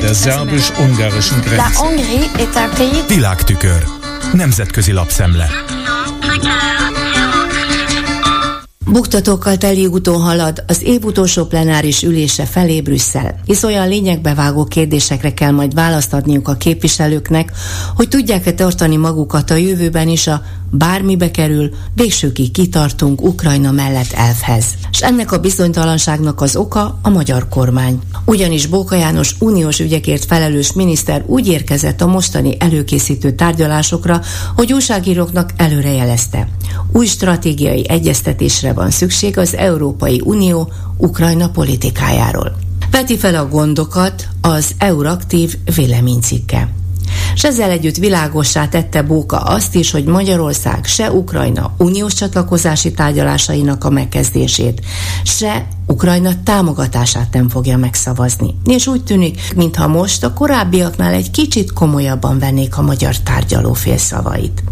der szerbus-ungarischen Grenze. Világtükör. Nemzetközi lapszemle. Buktatókkal teli úton halad az év utolsó plenáris ülése felé Brüsszel, hisz olyan lényegbevágó kérdésekre kell majd választ adniuk a képviselőknek, hogy tudják-e tartani magukat a jövőben is a bármibe kerül, végsőkig kitartunk Ukrajna mellett elfhez. És ennek a bizonytalanságnak az oka a magyar kormány. Ugyanis Bóka János uniós ügyekért felelős miniszter úgy érkezett a mostani előkészítő tárgyalásokra, hogy újságíróknak előrejelezte. Új stratégiai egyeztetésre van szükség az Európai Unió Ukrajna politikájáról. Veti fel a gondokat az EurActiv véleménycikke. S ezzel együtt világossá tette Bóka azt is, hogy Magyarország se Ukrajna uniós csatlakozási tárgyalásainak a megkezdését, se Ukrajna támogatását nem fogja megszavazni. És úgy tűnik, mintha most a korábbiaknál egy kicsit komolyabban vennék a magyar tárgyalófél szavait.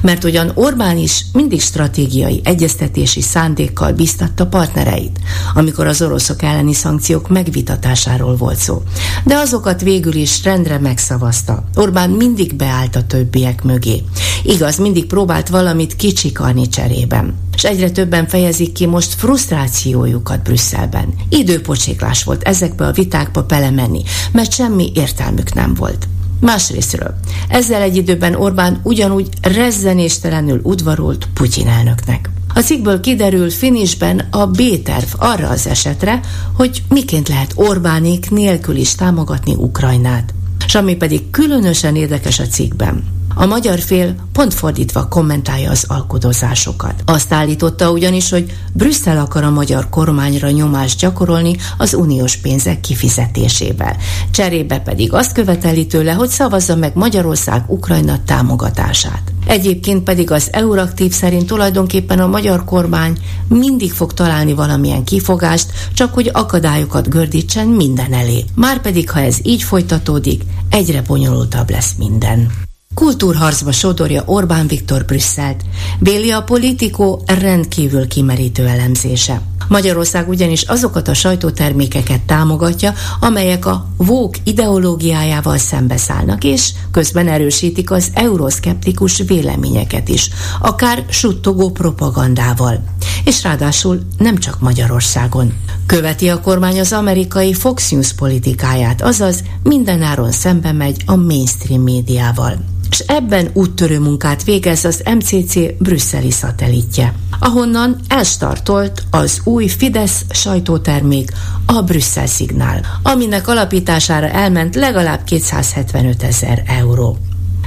Mert ugyan Orbán is mindig stratégiai, egyeztetési szándékkal bíztatta partnereit, amikor az oroszok elleni szankciók megvitatásáról volt szó. De azokat végül is rendre megszavazta. Orbán mindig beállt a többiek mögé. Igaz, mindig próbált valamit kicsikarni cserében. És egyre többen fejezik ki most frusztrációjukat Brüsszelben. Időpocséklás volt ezekbe a vitákba belemenni, mert semmi értelmük nem volt. Másrésztről, ezzel egy időben Orbán ugyanúgy rezzenéstelenül udvarolt Putyin elnöknek. A cikkből kiderül finisben a B-terv arra az esetre, hogy miként lehet Orbánék nélkül is támogatni Ukrajnát. S ami pedig különösen érdekes a cikkben. A magyar fél pont fordítva kommentálja az alkudozásokat. Azt állította ugyanis, hogy Brüsszel akar a magyar kormányra nyomást gyakorolni az uniós pénzek kifizetésével. Cserébe pedig azt követeli tőle, hogy szavazza meg Magyarország Ukrajna támogatását. Egyébként pedig az EurActiv szerint tulajdonképpen a magyar kormány mindig fog találni valamilyen kifogást, csak hogy akadályokat gördítsen minden elé. Márpedig, ha ez így folytatódik, egyre bonyolultabb lesz minden. Kultúrharcba sodorja Orbán Viktor Brüsszelt. Véli a Politico rendkívül kimerítő elemzése. Magyarország ugyanis azokat a sajtótermékeket támogatja, amelyek a woke ideológiájával szembeszállnak, és közben erősítik az euroszkeptikus véleményeket is, akár suttogó propagandával. És ráadásul nem csak Magyarországon. Követi a kormány az amerikai Fox News politikáját, azaz mindenáron szembe megy a mainstream médiával. És ebben úttörő munkát végez az MCC brüsszeli szatellitje, ahonnan elstartolt az új Fidesz sajtótermék, a Brussels Signal, aminek alapítására elment legalább 275 000 euró.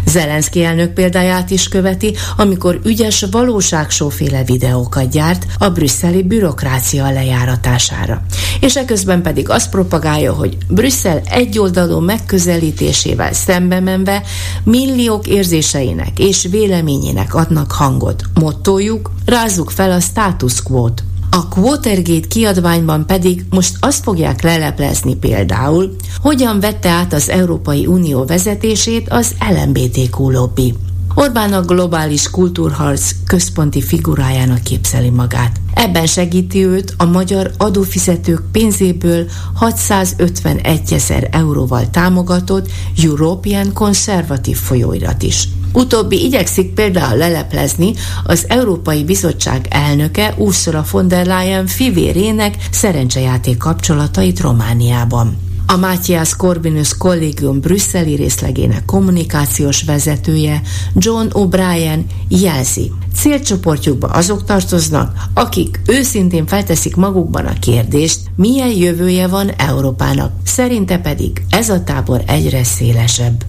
Zelenszky elnök példáját is követi, amikor ügyes valóságsóféle videókat gyárt a brüsszeli bürokrácia lejáratására. És eközben pedig azt propagálja, hogy Brüsszel egyoldalú megközelítésével szembe menve milliók érzéseinek és véleményének adnak hangot. Mottójuk: rázzuk fel a status quót. A Quatergate kiadványban pedig most azt fogják leleplezni például, hogyan vette át az Európai Unió vezetését az LMBTQ lobby. Orbán a globális kultúrharc központi figurájának képzeli magát. Ebben segíti őt a magyar adófizetők pénzéből 651 000 euróval támogatott European Conservative folyóirat is. Utóbbi igyekszik például leleplezni az Európai Bizottság elnöke Ursula von der Leyen fivérének szerencsejáték kapcsolatait Romániában. A Matthias Corvinus kollégium brüsszeli részlegének kommunikációs vezetője, John O'Brien jelzi: célcsoportjukba azok tartoznak, akik őszintén felteszik magukban a kérdést, milyen jövője van Európának. Szerinte pedig ez a tábor egyre szélesebb.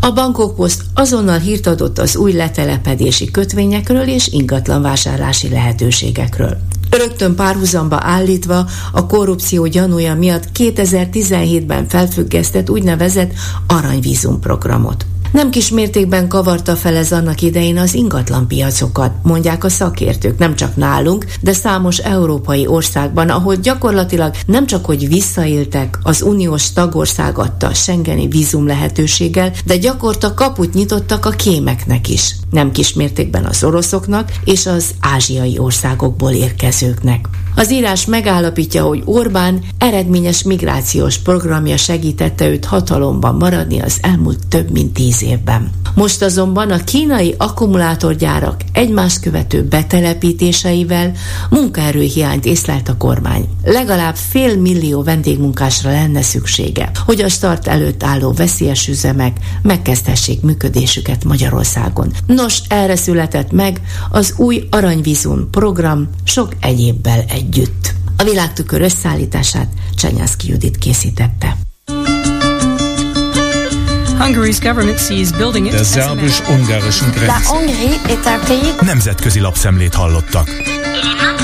A Bangkok Post azonnal hírt adott az új letelepedési kötvényekről és ingatlanvásárlási lehetőségekről. Rögtön párhuzamba állítva a korrupció gyanúja miatt 2017-ben felfüggesztett úgynevezett aranyvízumprogramot. Nem kis mértékben kavarta fel ez annak idején az ingatlanpiacokat, mondják a szakértők, nem csak nálunk, de számos európai országban, ahol gyakorlatilag nem csak hogy visszaéltek az uniós tagország adta schengeni vízum lehetőséggel, de gyakorta kaput nyitottak a kémeknek is. Nem kis mértékben az oroszoknak és az ázsiai országokból érkezőknek. Az írás megállapítja, hogy Orbán eredményes migrációs programja segítette őt hatalomban maradni az elmúlt több mint 10 évben. Most azonban a kínai akkumulátorgyárak egymást követő betelepítéseivel munkaerőhiányt észlelt a kormány. Legalább 500 000 vendégmunkásra lenne szüksége, hogy a start előtt álló veszélyes üzemek megkezdhessék működésüket Magyarországon. Nos, erre született meg az új Aranyvízum program sok egyébbel együtt. A Világtükör összeállítását Csernyánszky Judit készítette. De szerbus-ungarischen Grenzen. Nemzetközi lapszemlét hallottak.